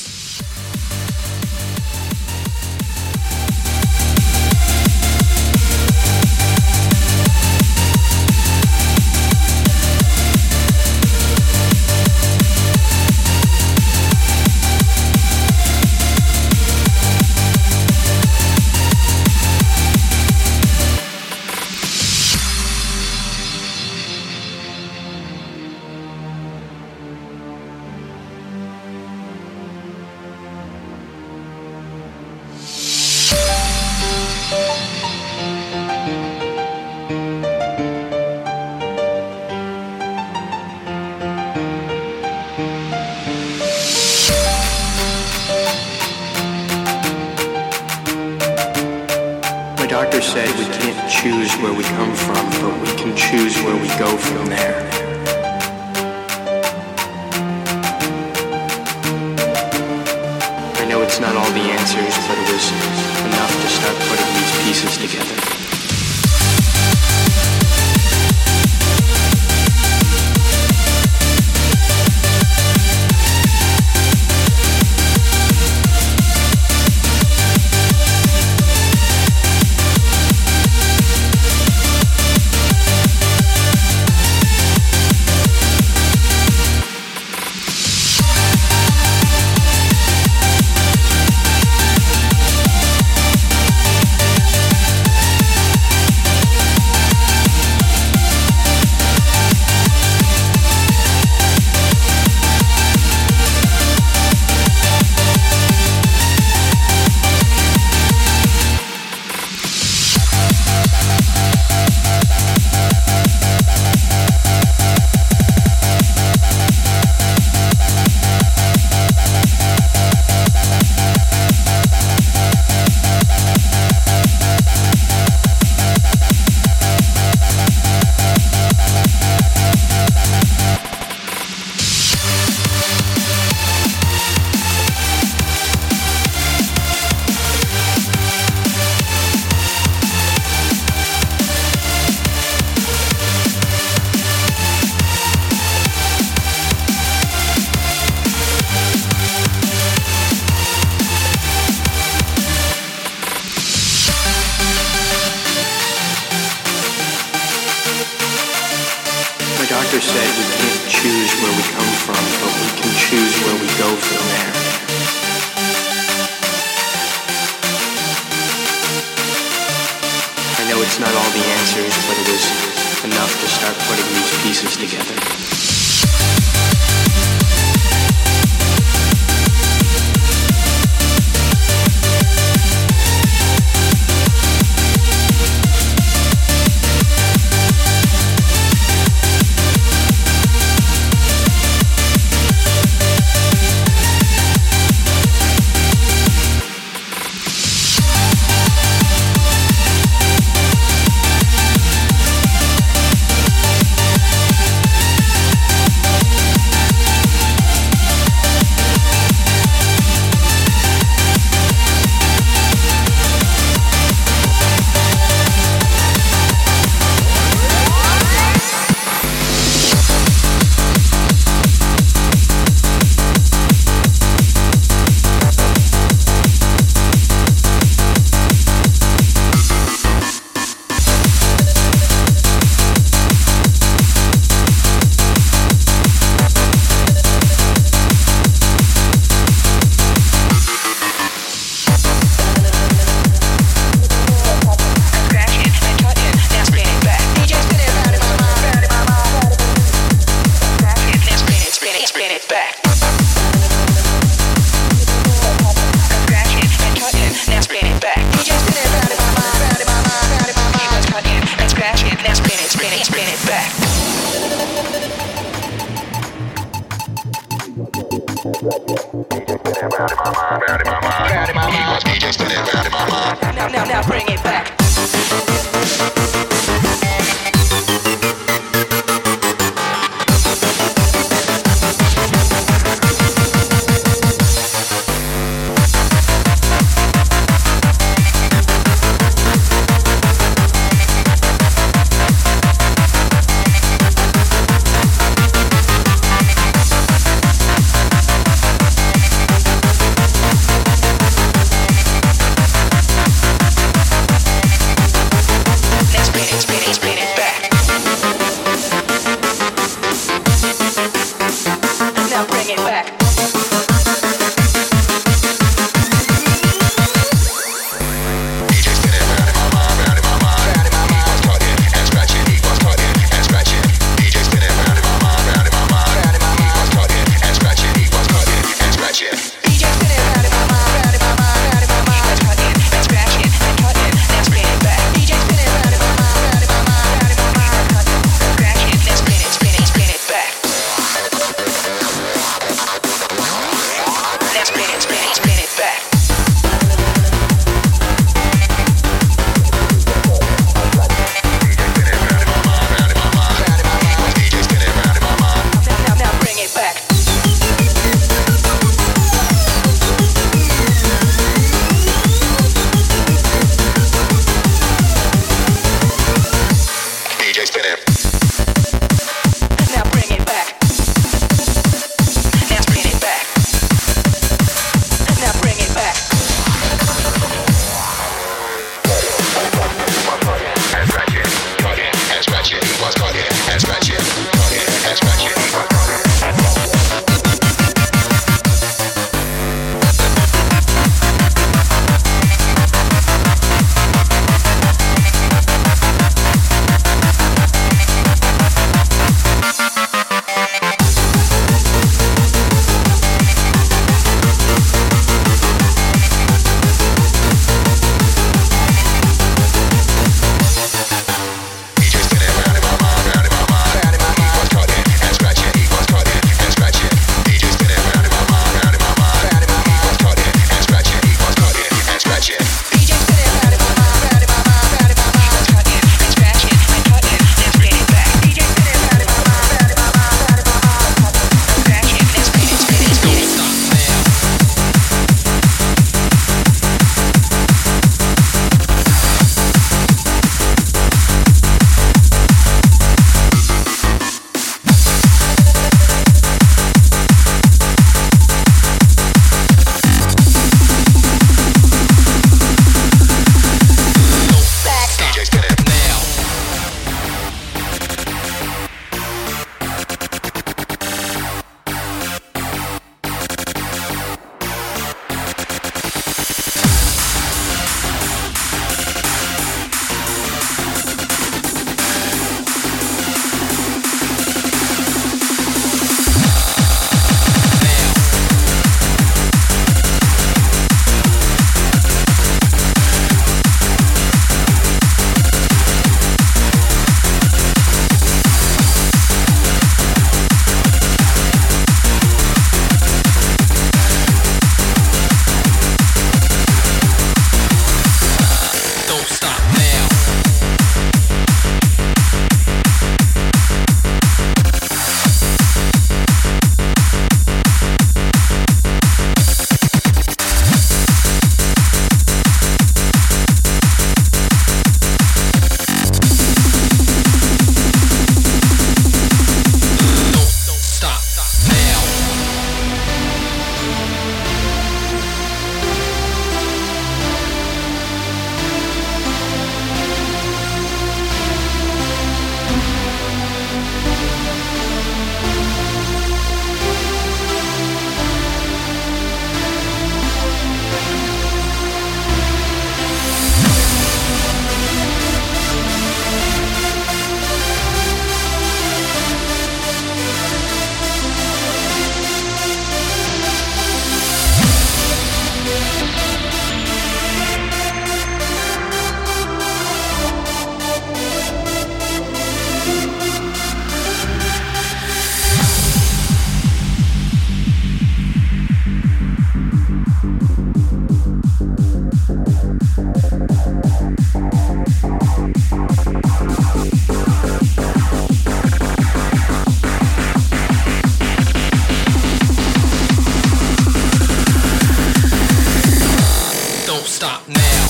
don't stop now.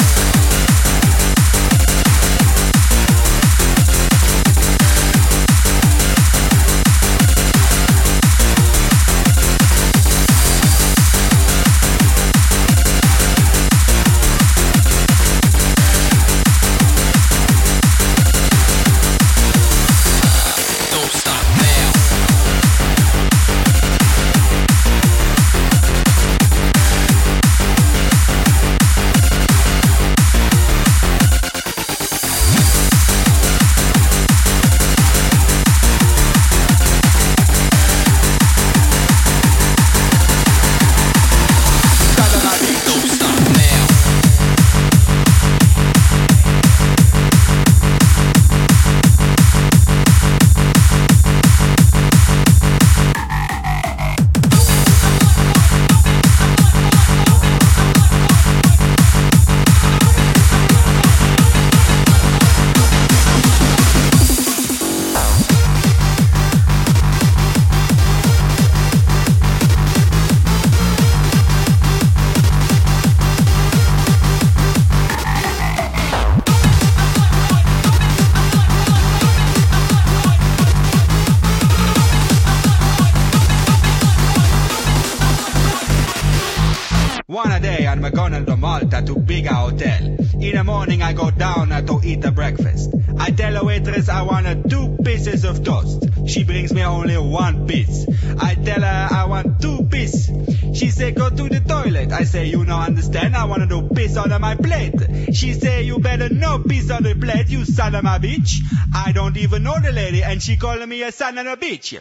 I want 2 pieces of toast. She brings me only 1 piece. I tell her I want 2 pieces. She say go to the toilet. I say you no understand. I want no piece on my plate. She say you better no piece on the plate. You son of a bitch. I don't even know the lady and she calling me a son of a bitch.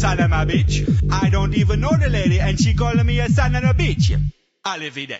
Son of a bitch. I don't even know the lady and she calling me a son of a bitch. Arrivederci.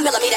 9mm.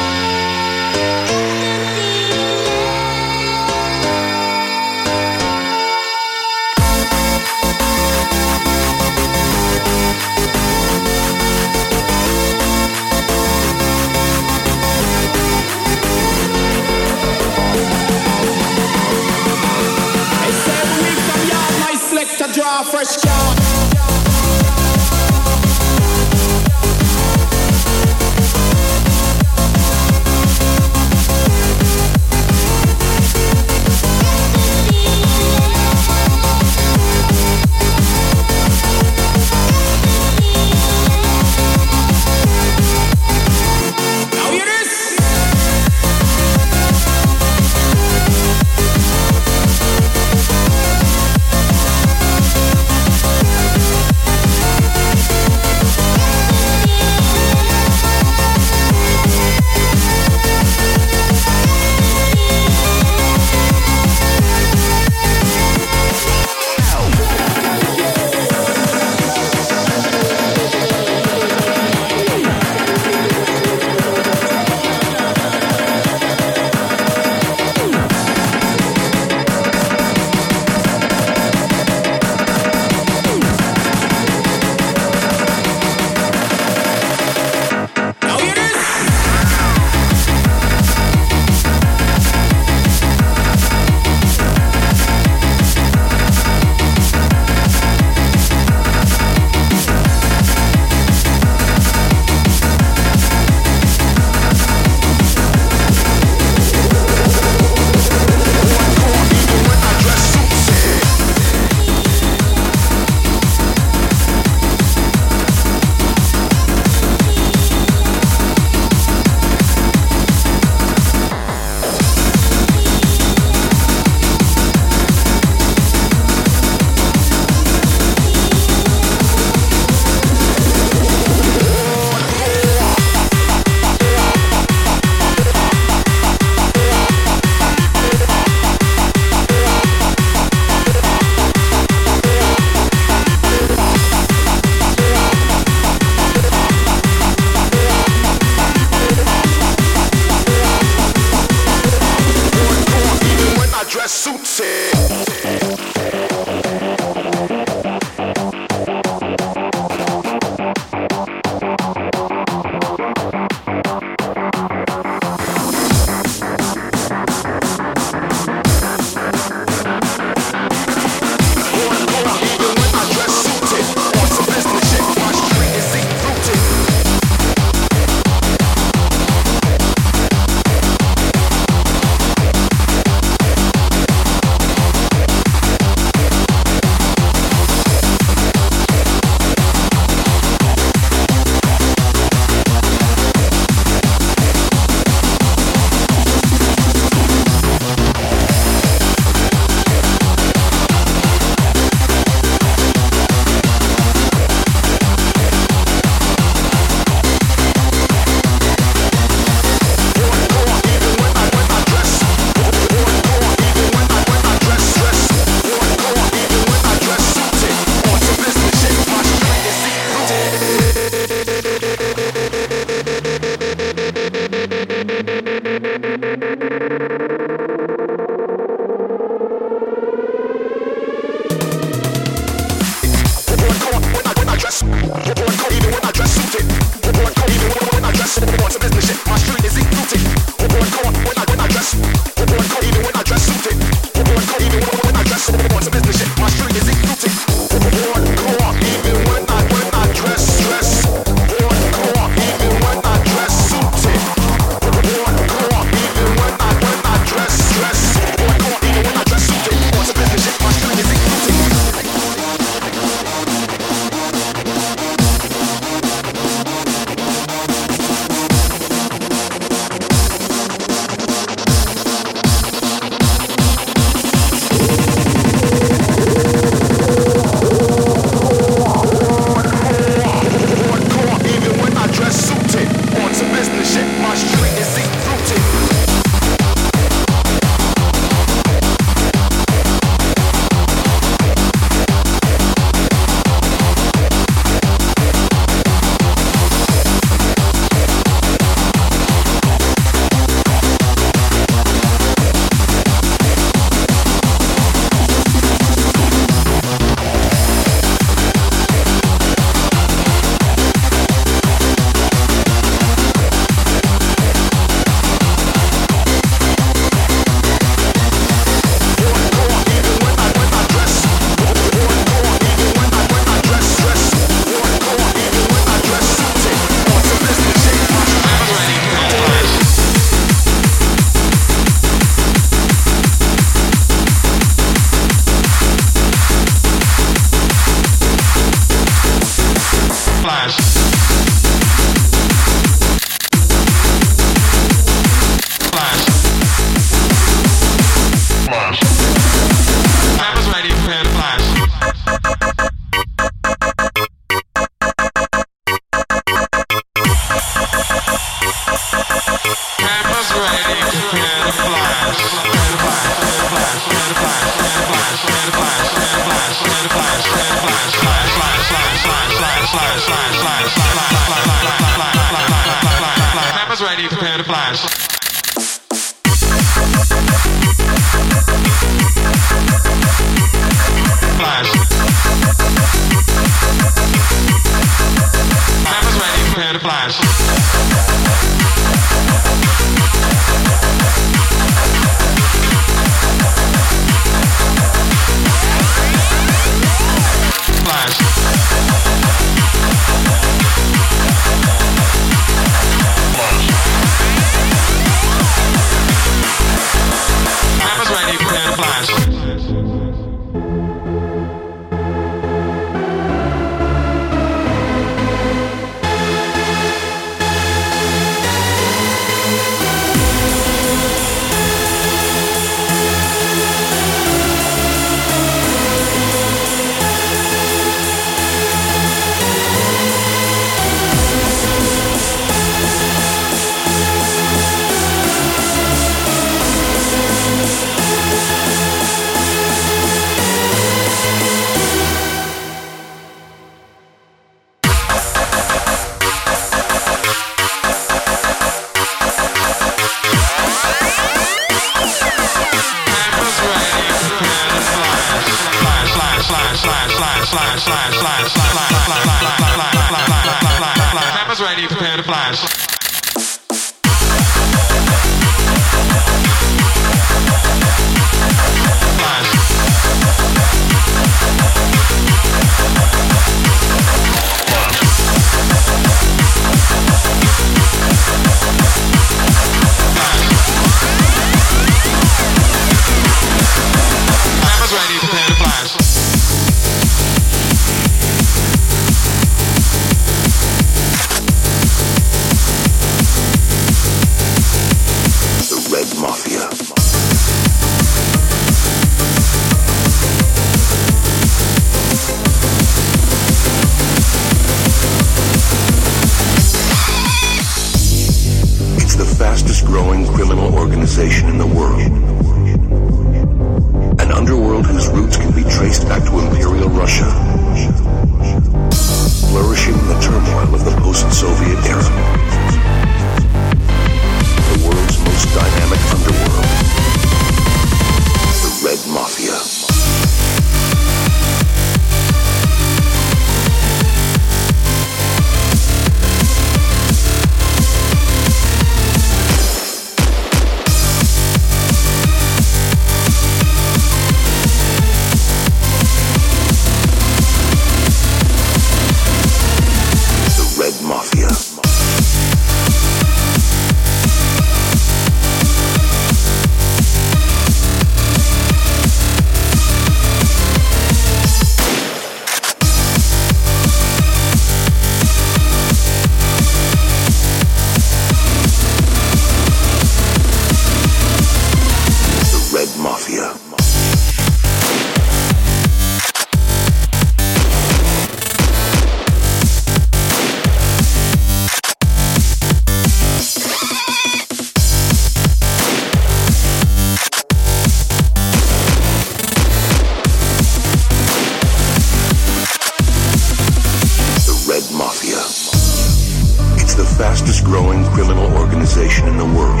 fastest growing criminal organization in the world.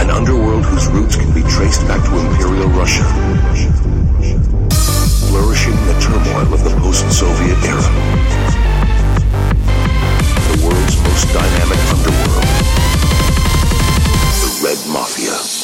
An underworld whose roots can be traced back to Imperial Russia, flourishing in the turmoil of the post-Soviet era. The world's most dynamic underworld, the Red Mafia.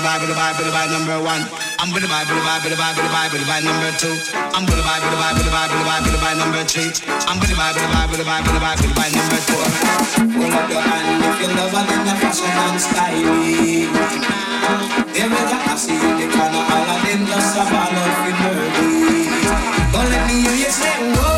Bible, number one. I'm with the Bible, number two. I'm with the Bible, number three. I'm with the Bible, number four. Hold up your hand if you love and in the fashion and style. They better have seen the corner, all of them just have all of the nerdy. Don't let me hear you say no.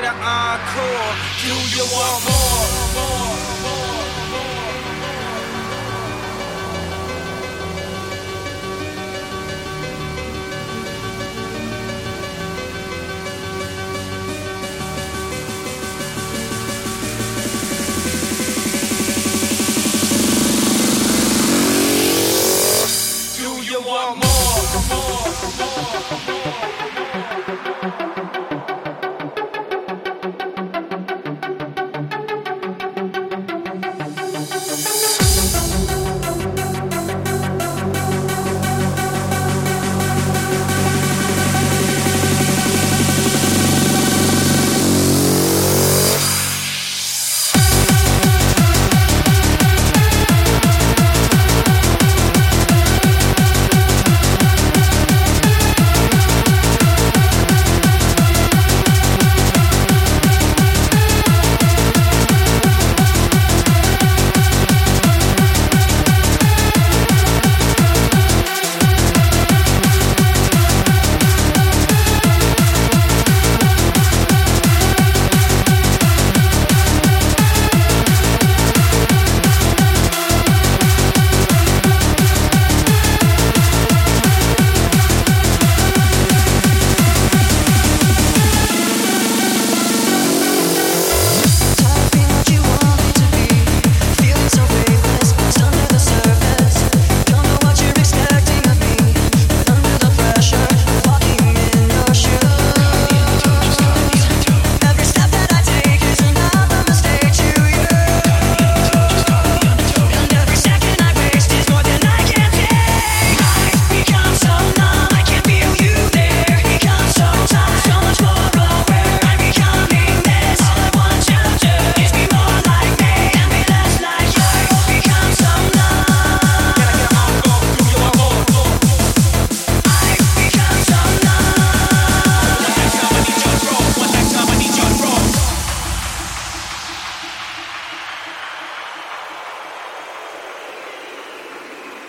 get an encore. Do you want more?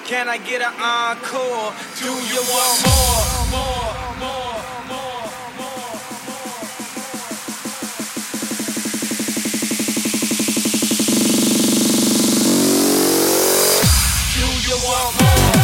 Can I get an encore? Do you want more? Do you want more?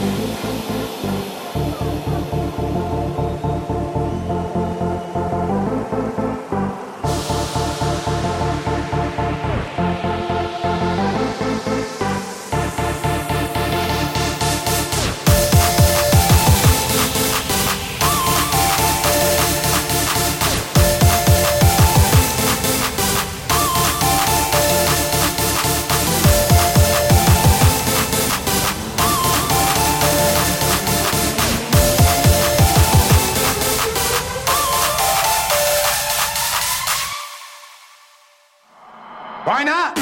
Why not?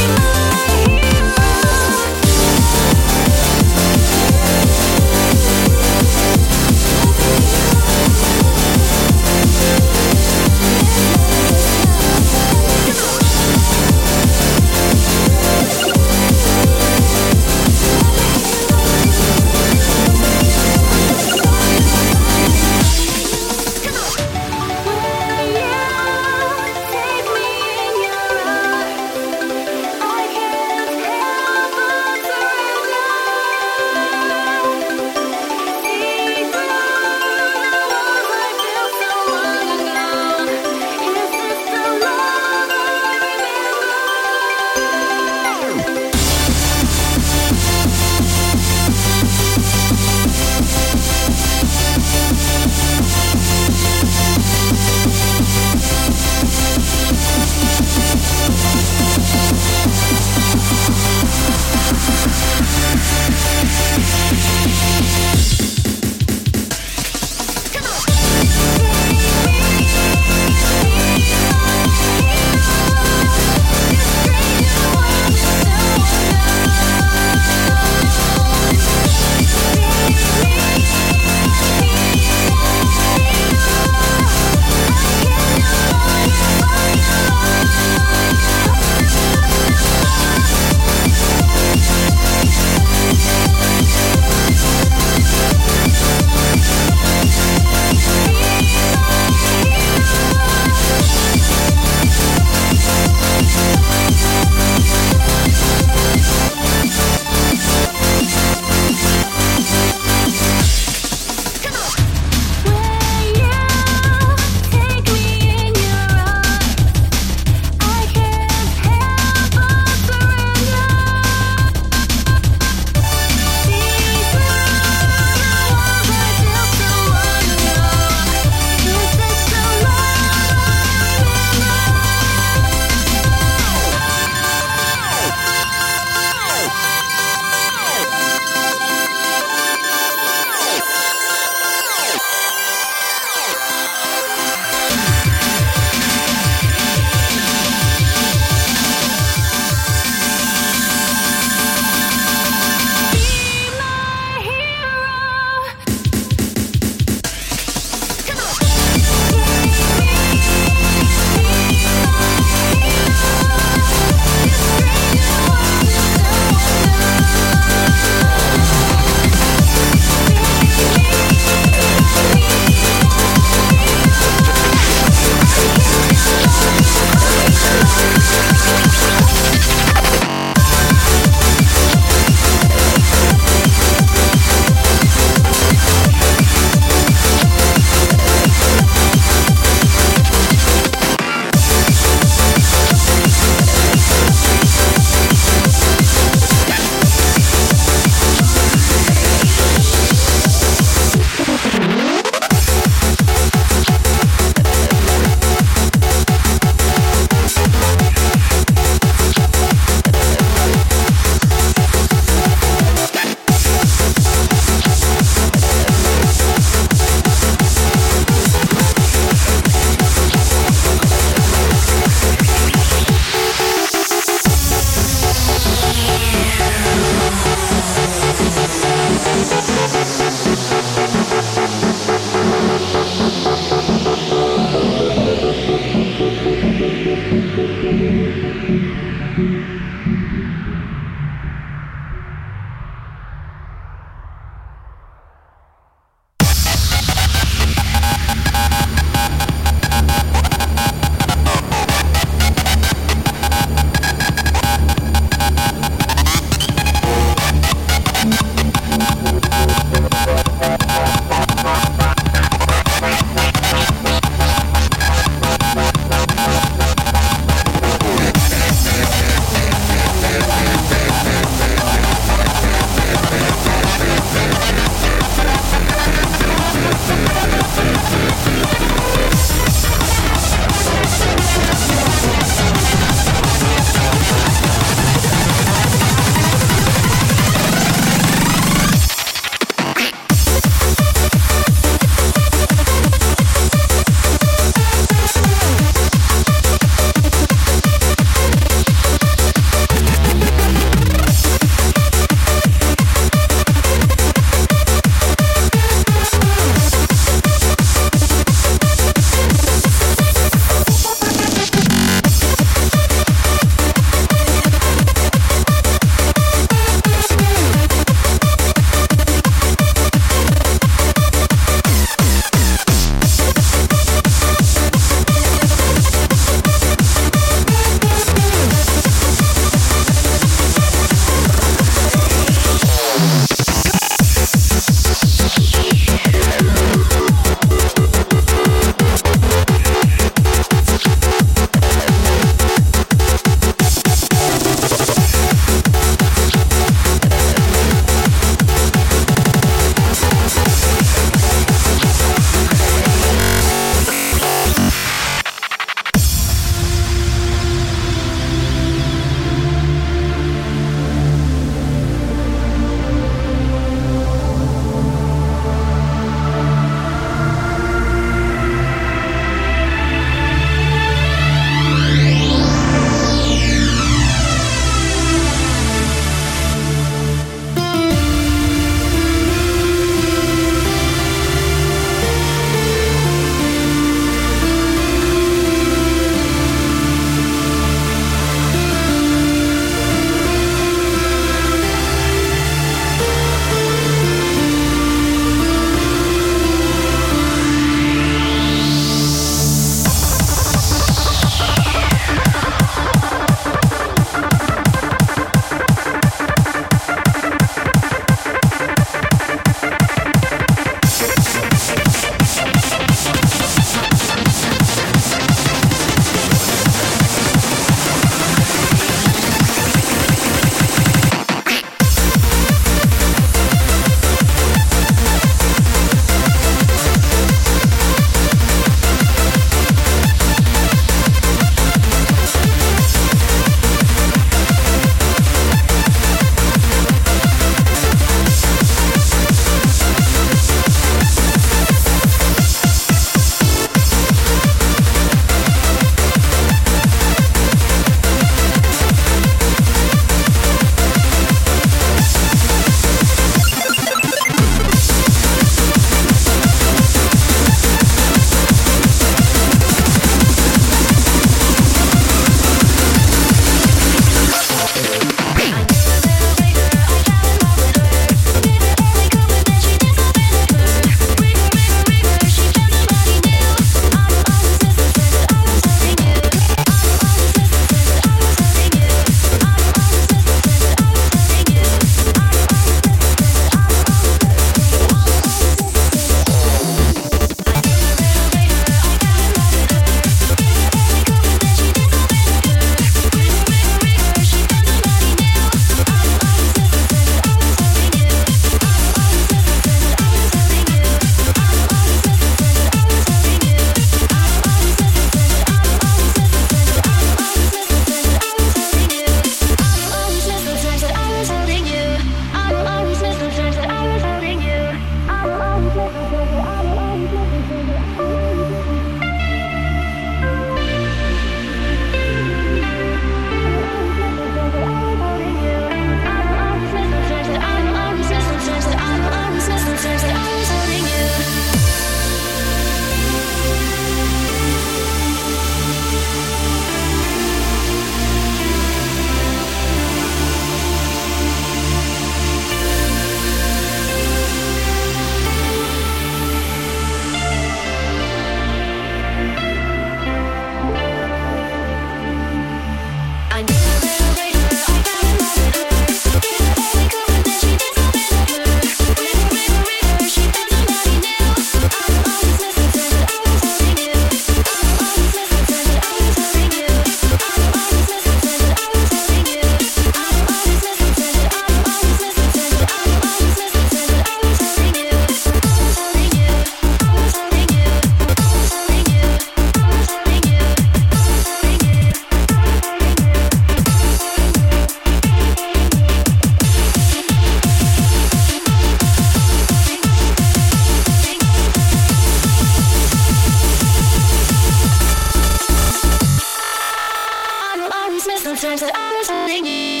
dismiss the times that I was holding you.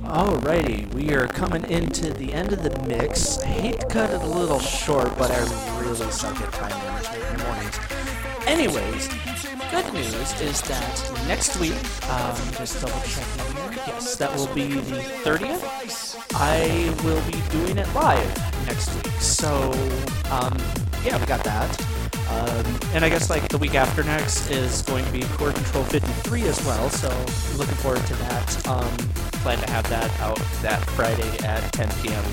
Alrighty, we are coming into the end of the mix. I hate to cut it a little short, but I really suck at time management in the mornings. Anyways, good news is that next week, just double checking here, yes, that will be the 30th. I will be doing it live next week, so yeah, we got that. And I guess like the week after next is going to be Core Control 53 as well, so looking forward to that. Plan to have that out that Friday at 10 p.m.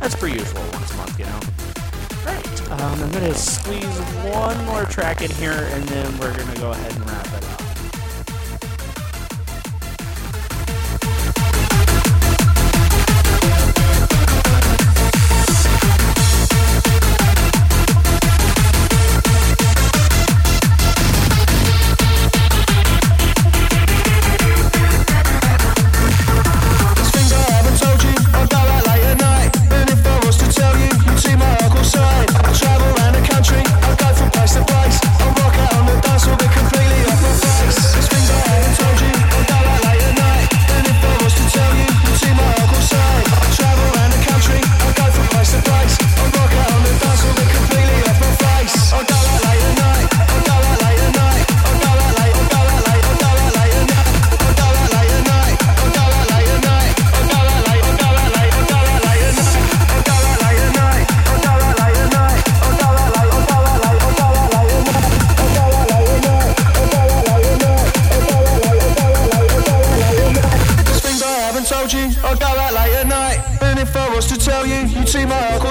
as per usual, once a month, you know. Right, I'm going to squeeze one more track in here, and then we're going to go ahead and wrap it up. I travel around the country, I go from place to place, I rock out on the dance floor, they're completely off my face.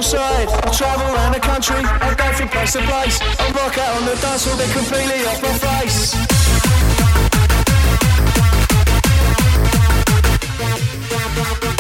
side. I travel around the country, I go from place to place. I rock out on the dance floor, they're completely off my face.